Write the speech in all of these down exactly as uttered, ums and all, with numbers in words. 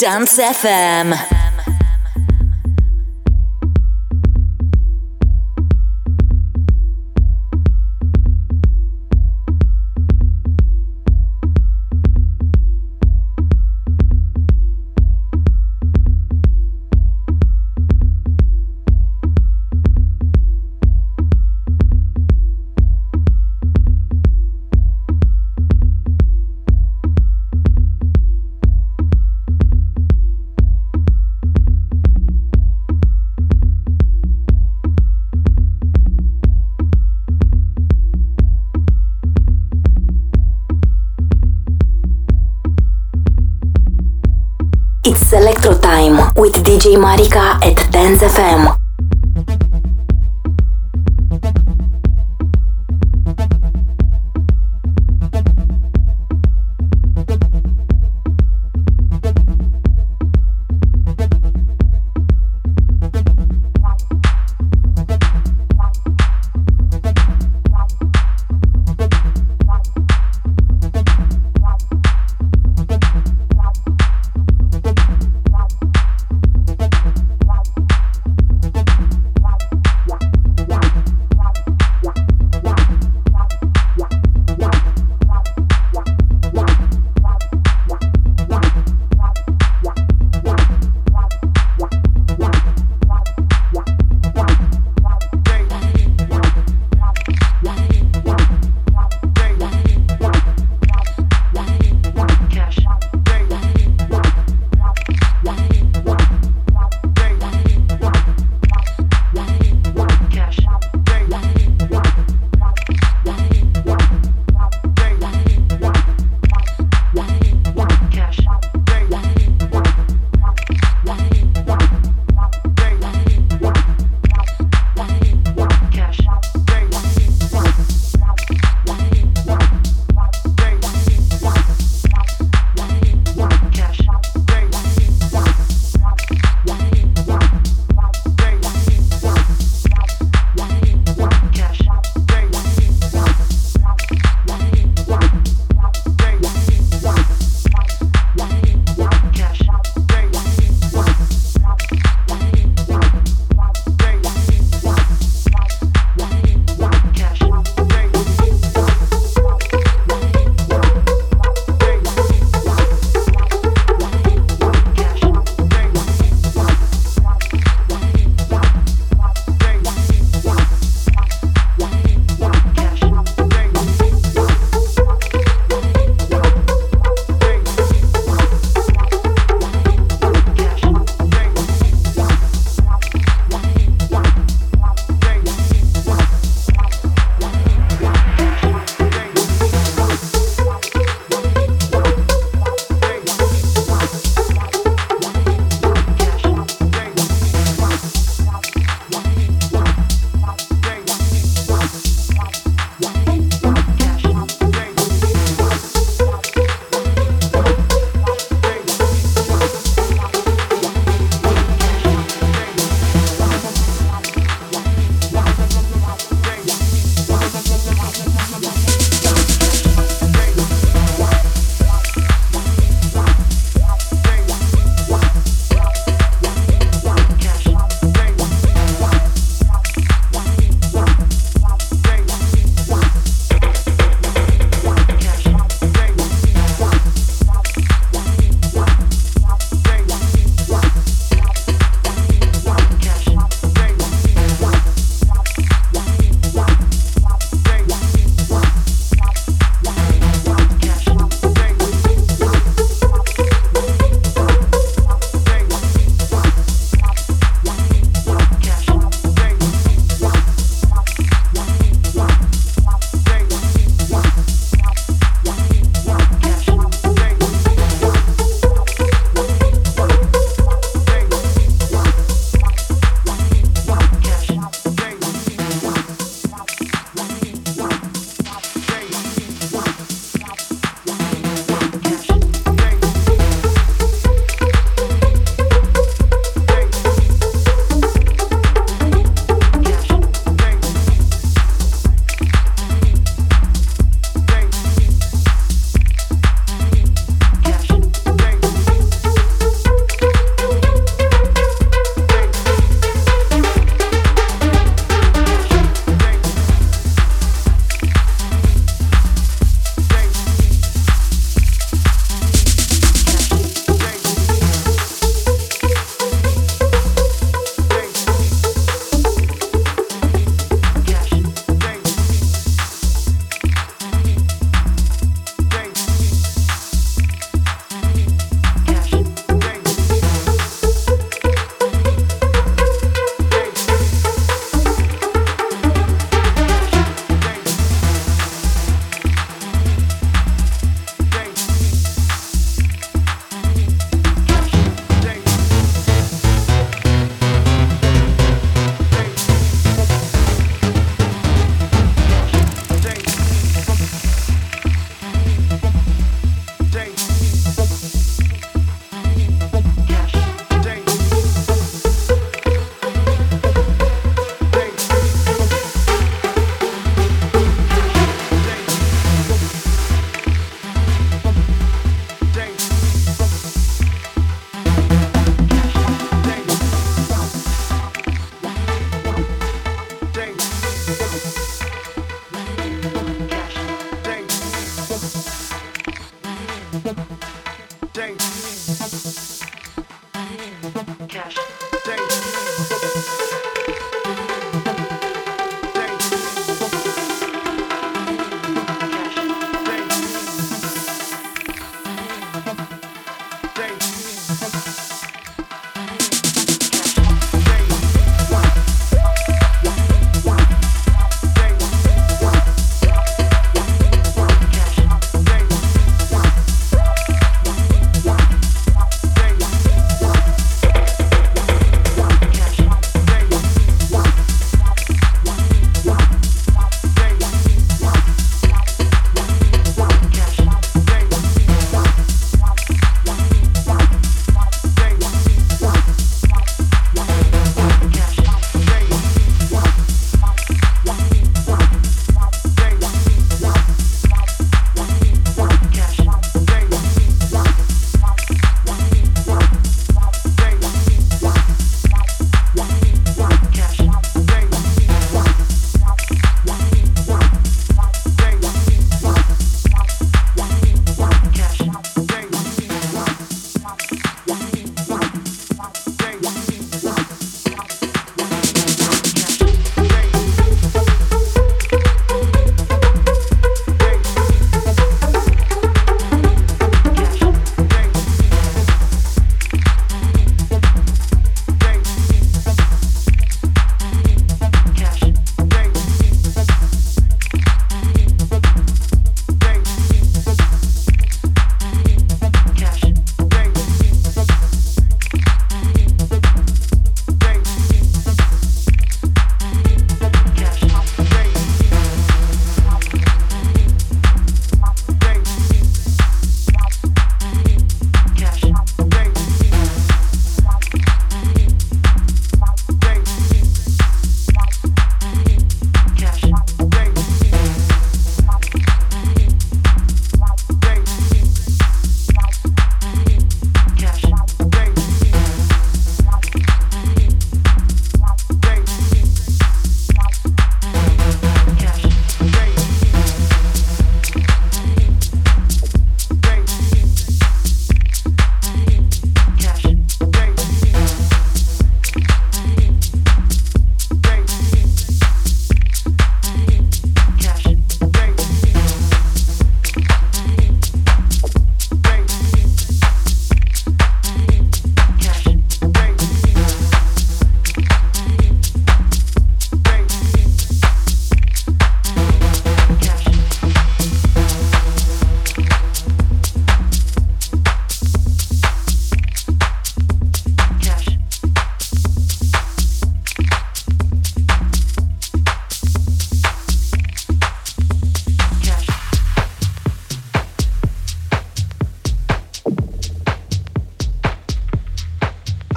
Dance F M. Electro Time with D J Marika at Dance F M.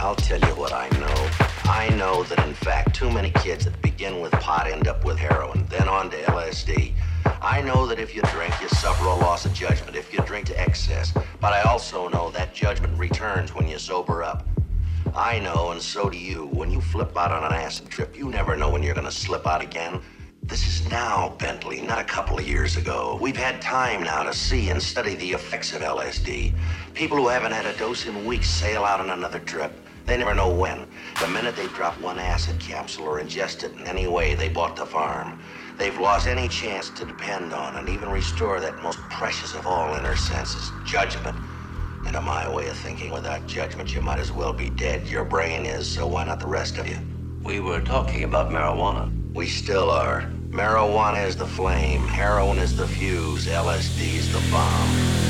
I'll tell you what I know. I know that in fact too many kids that begin with pot end up with heroin, then on to L S D. I know that if you drink, you suffer a loss of judgment if you drink to excess, but I also know that judgment returns when you sober up. I know, and so do you, when you flip out on an acid trip, you never know when you're gonna slip out again. This is now, Bentley, not a couple of years ago. We've had time now to see and study the effects of L S D. People who haven't had a dose in weeks sail out on another trip. They never know when. The minute they drop one acid capsule or ingest it in any way, they bought the farm. They've lost any chance to depend on and even restore that most precious of all inner senses, judgment. And to my way of thinking, without judgment, you might as well be dead. Your brain is, so why not the rest of you? We were talking about marijuana. We still are. Marijuana is the flame, heroin is the fuse, L S D is the bomb.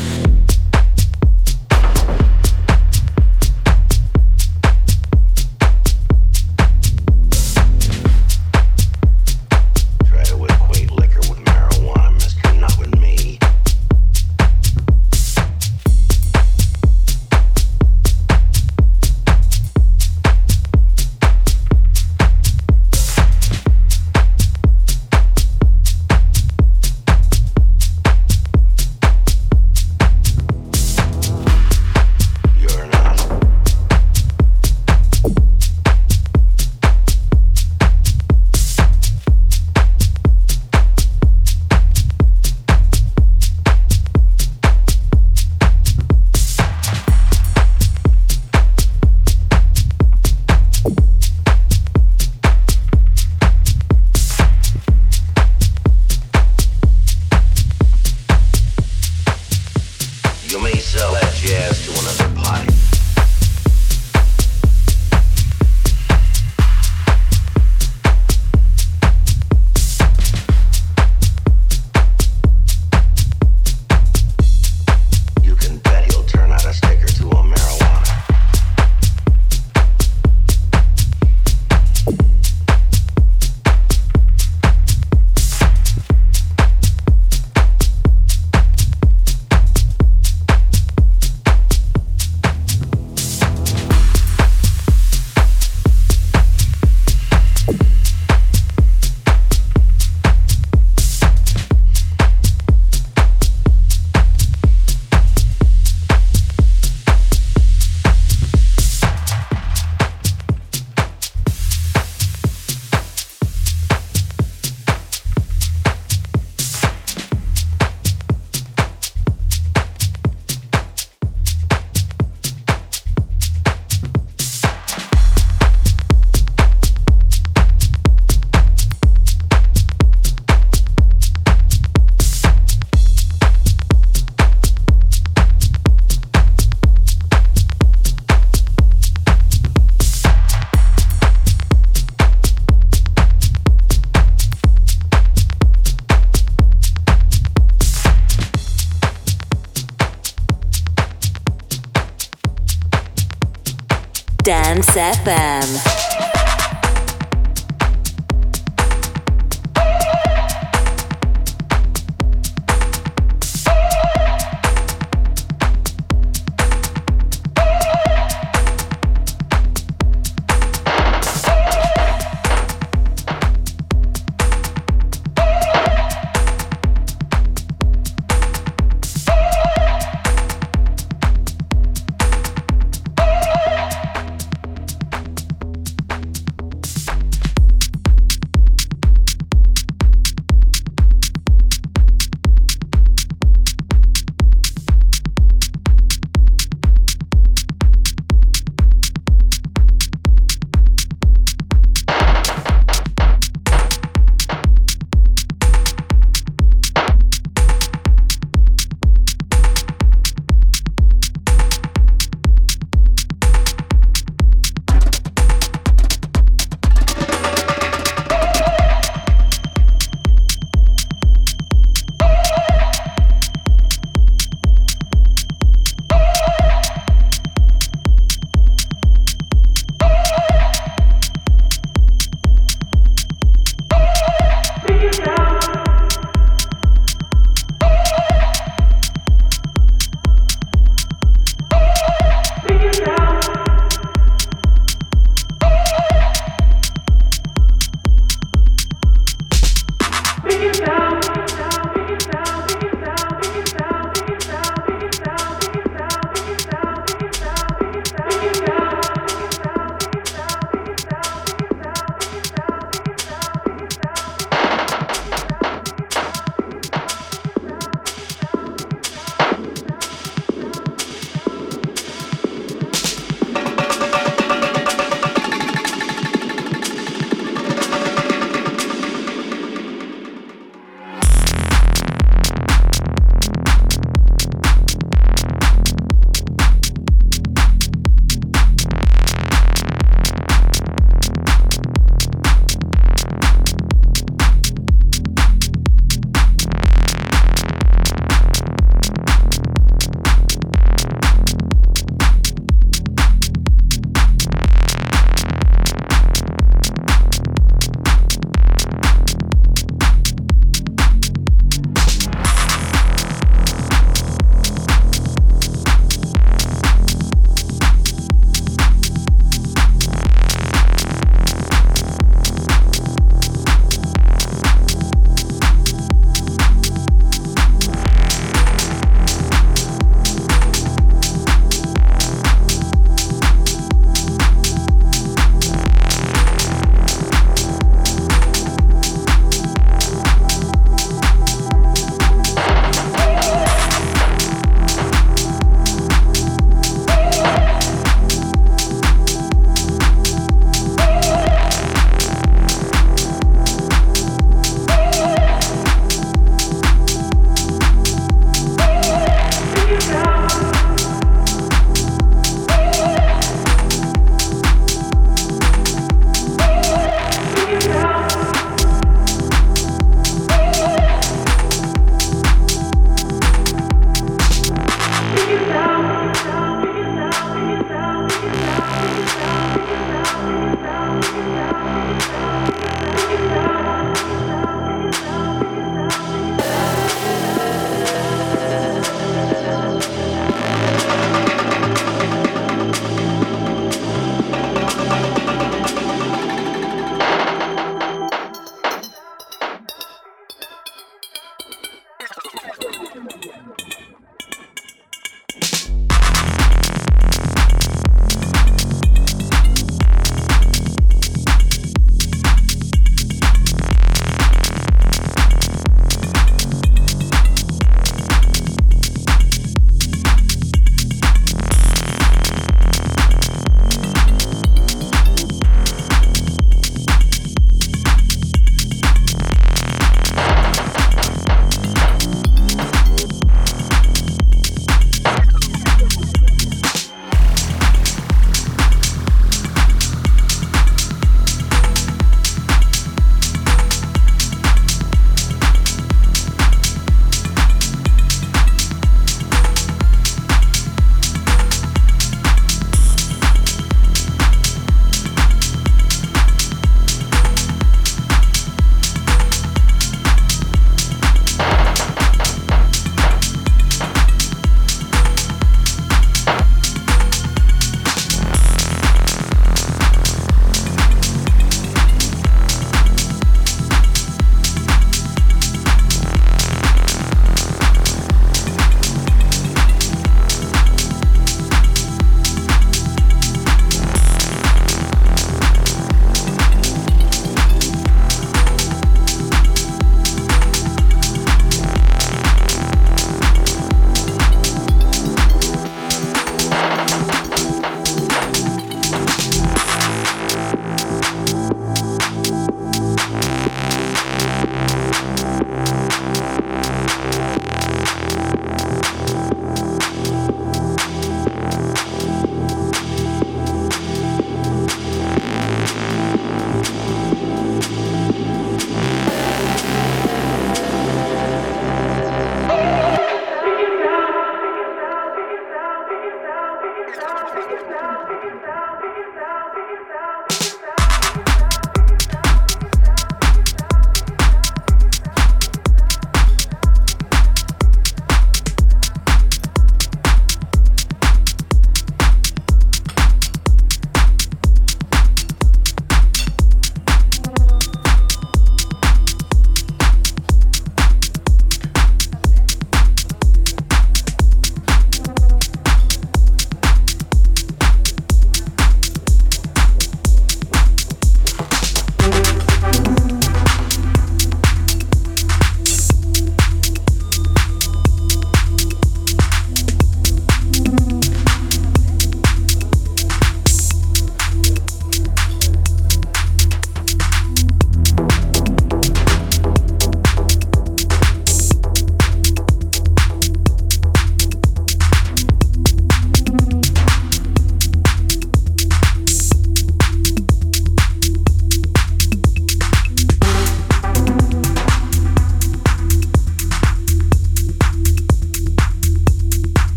Dance F M.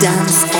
Dance D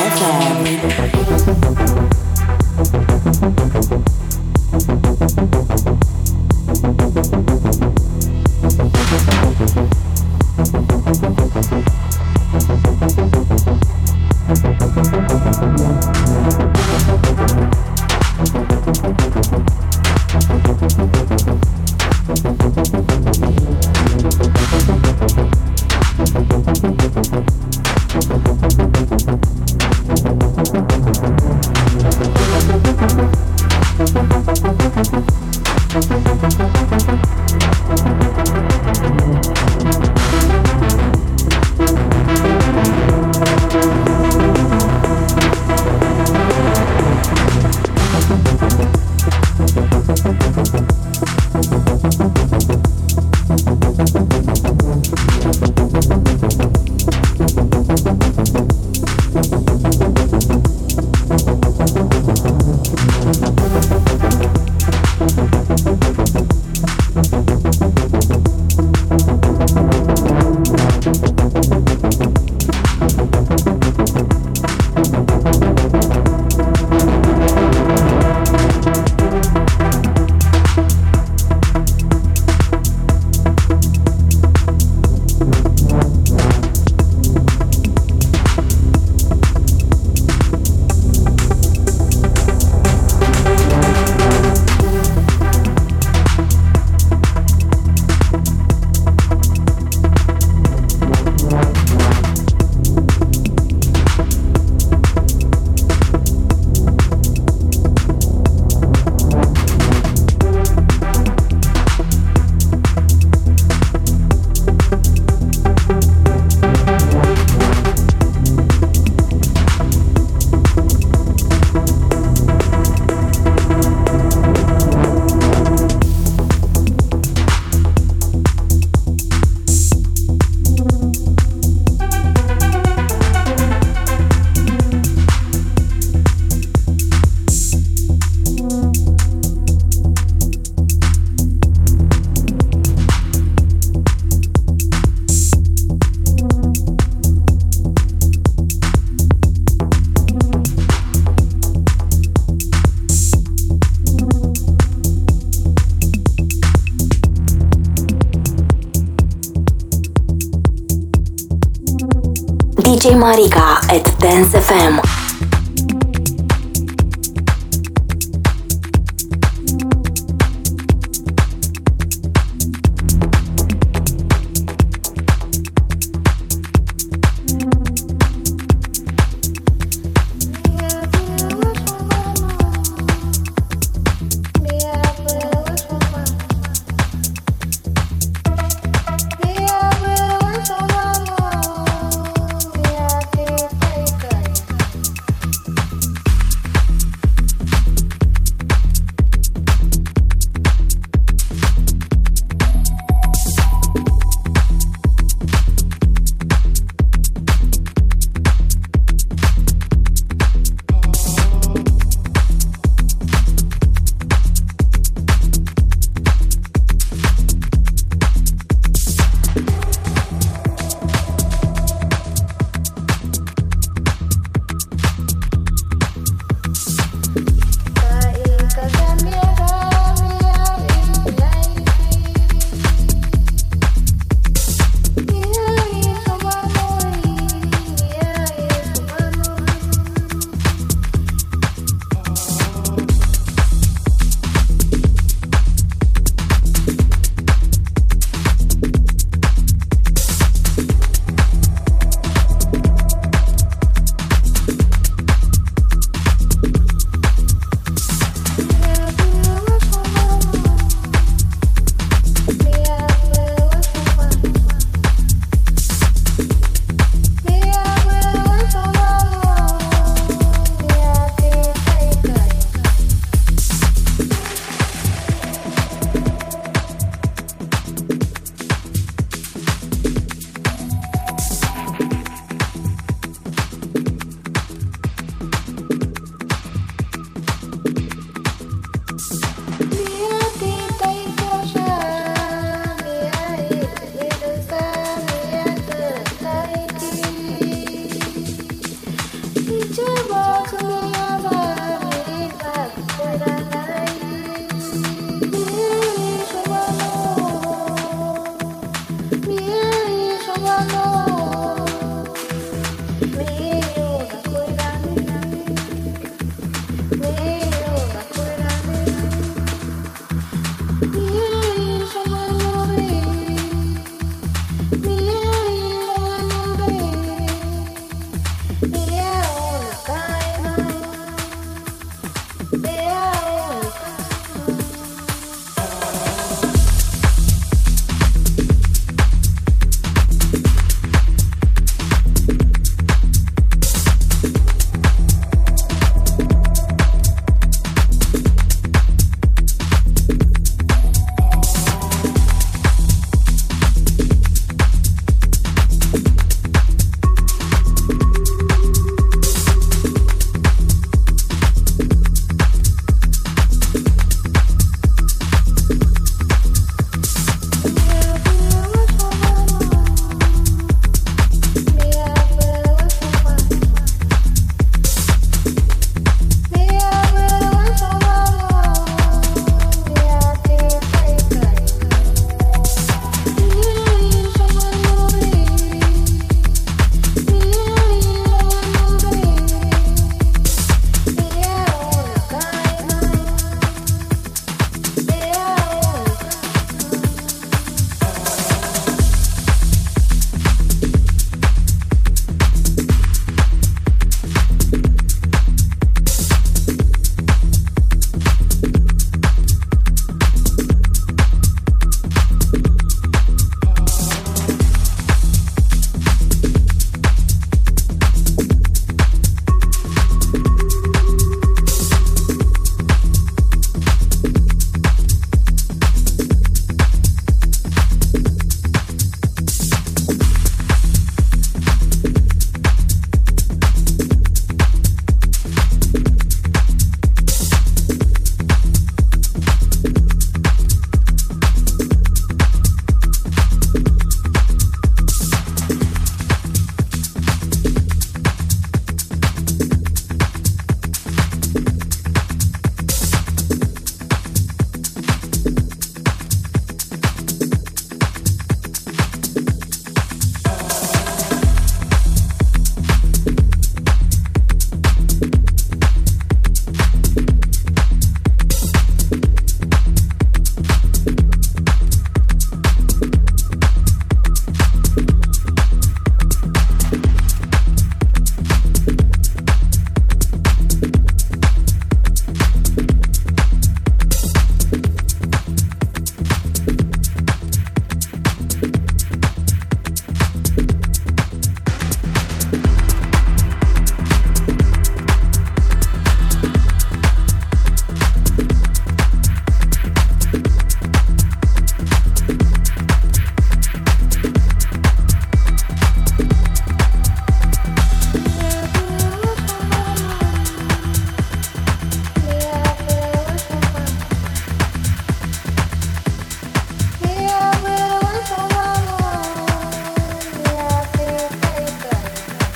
J Marika at Dance F M.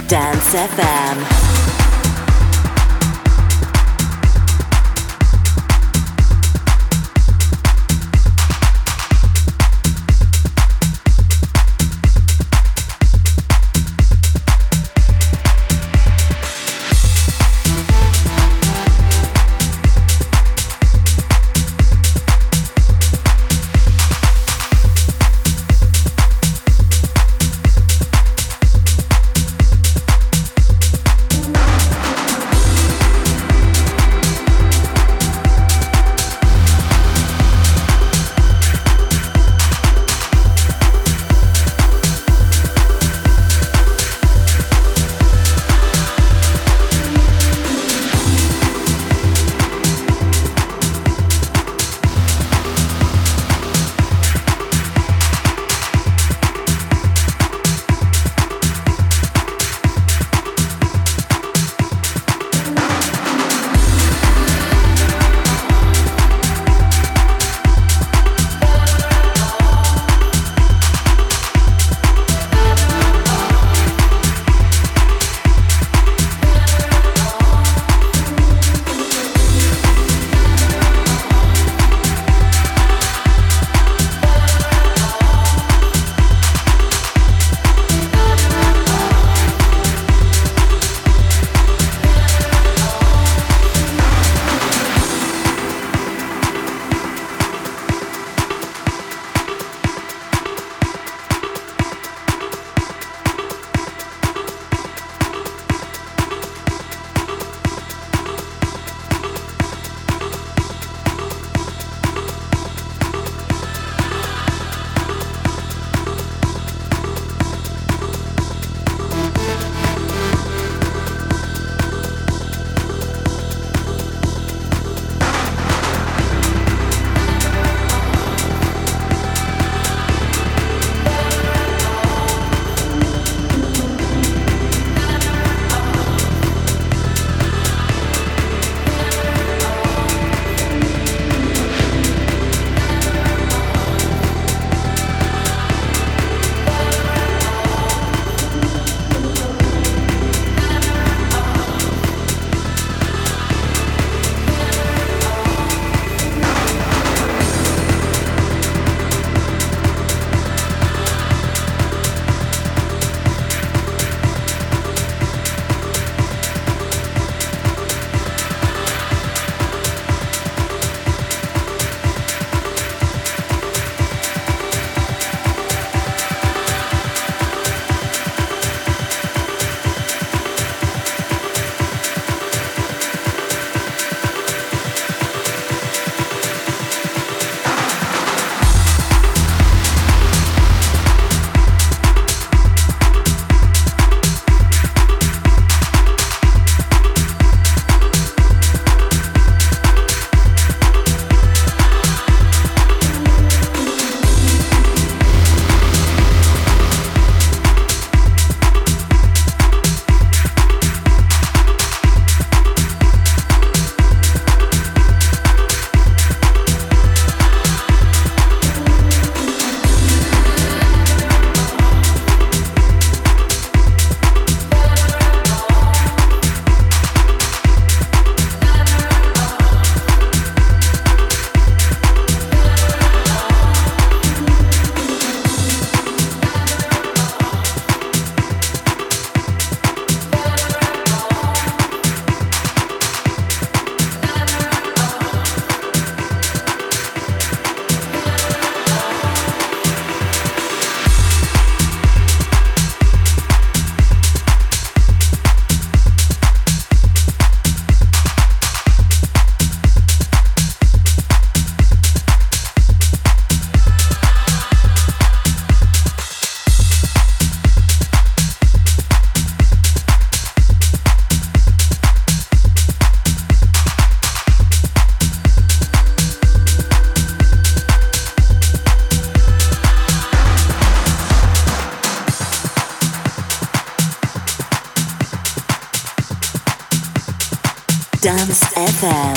Dance F M. Dance F M.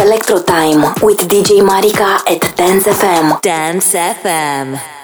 Electro Time with D J Marika at Dance F M. Dance F M.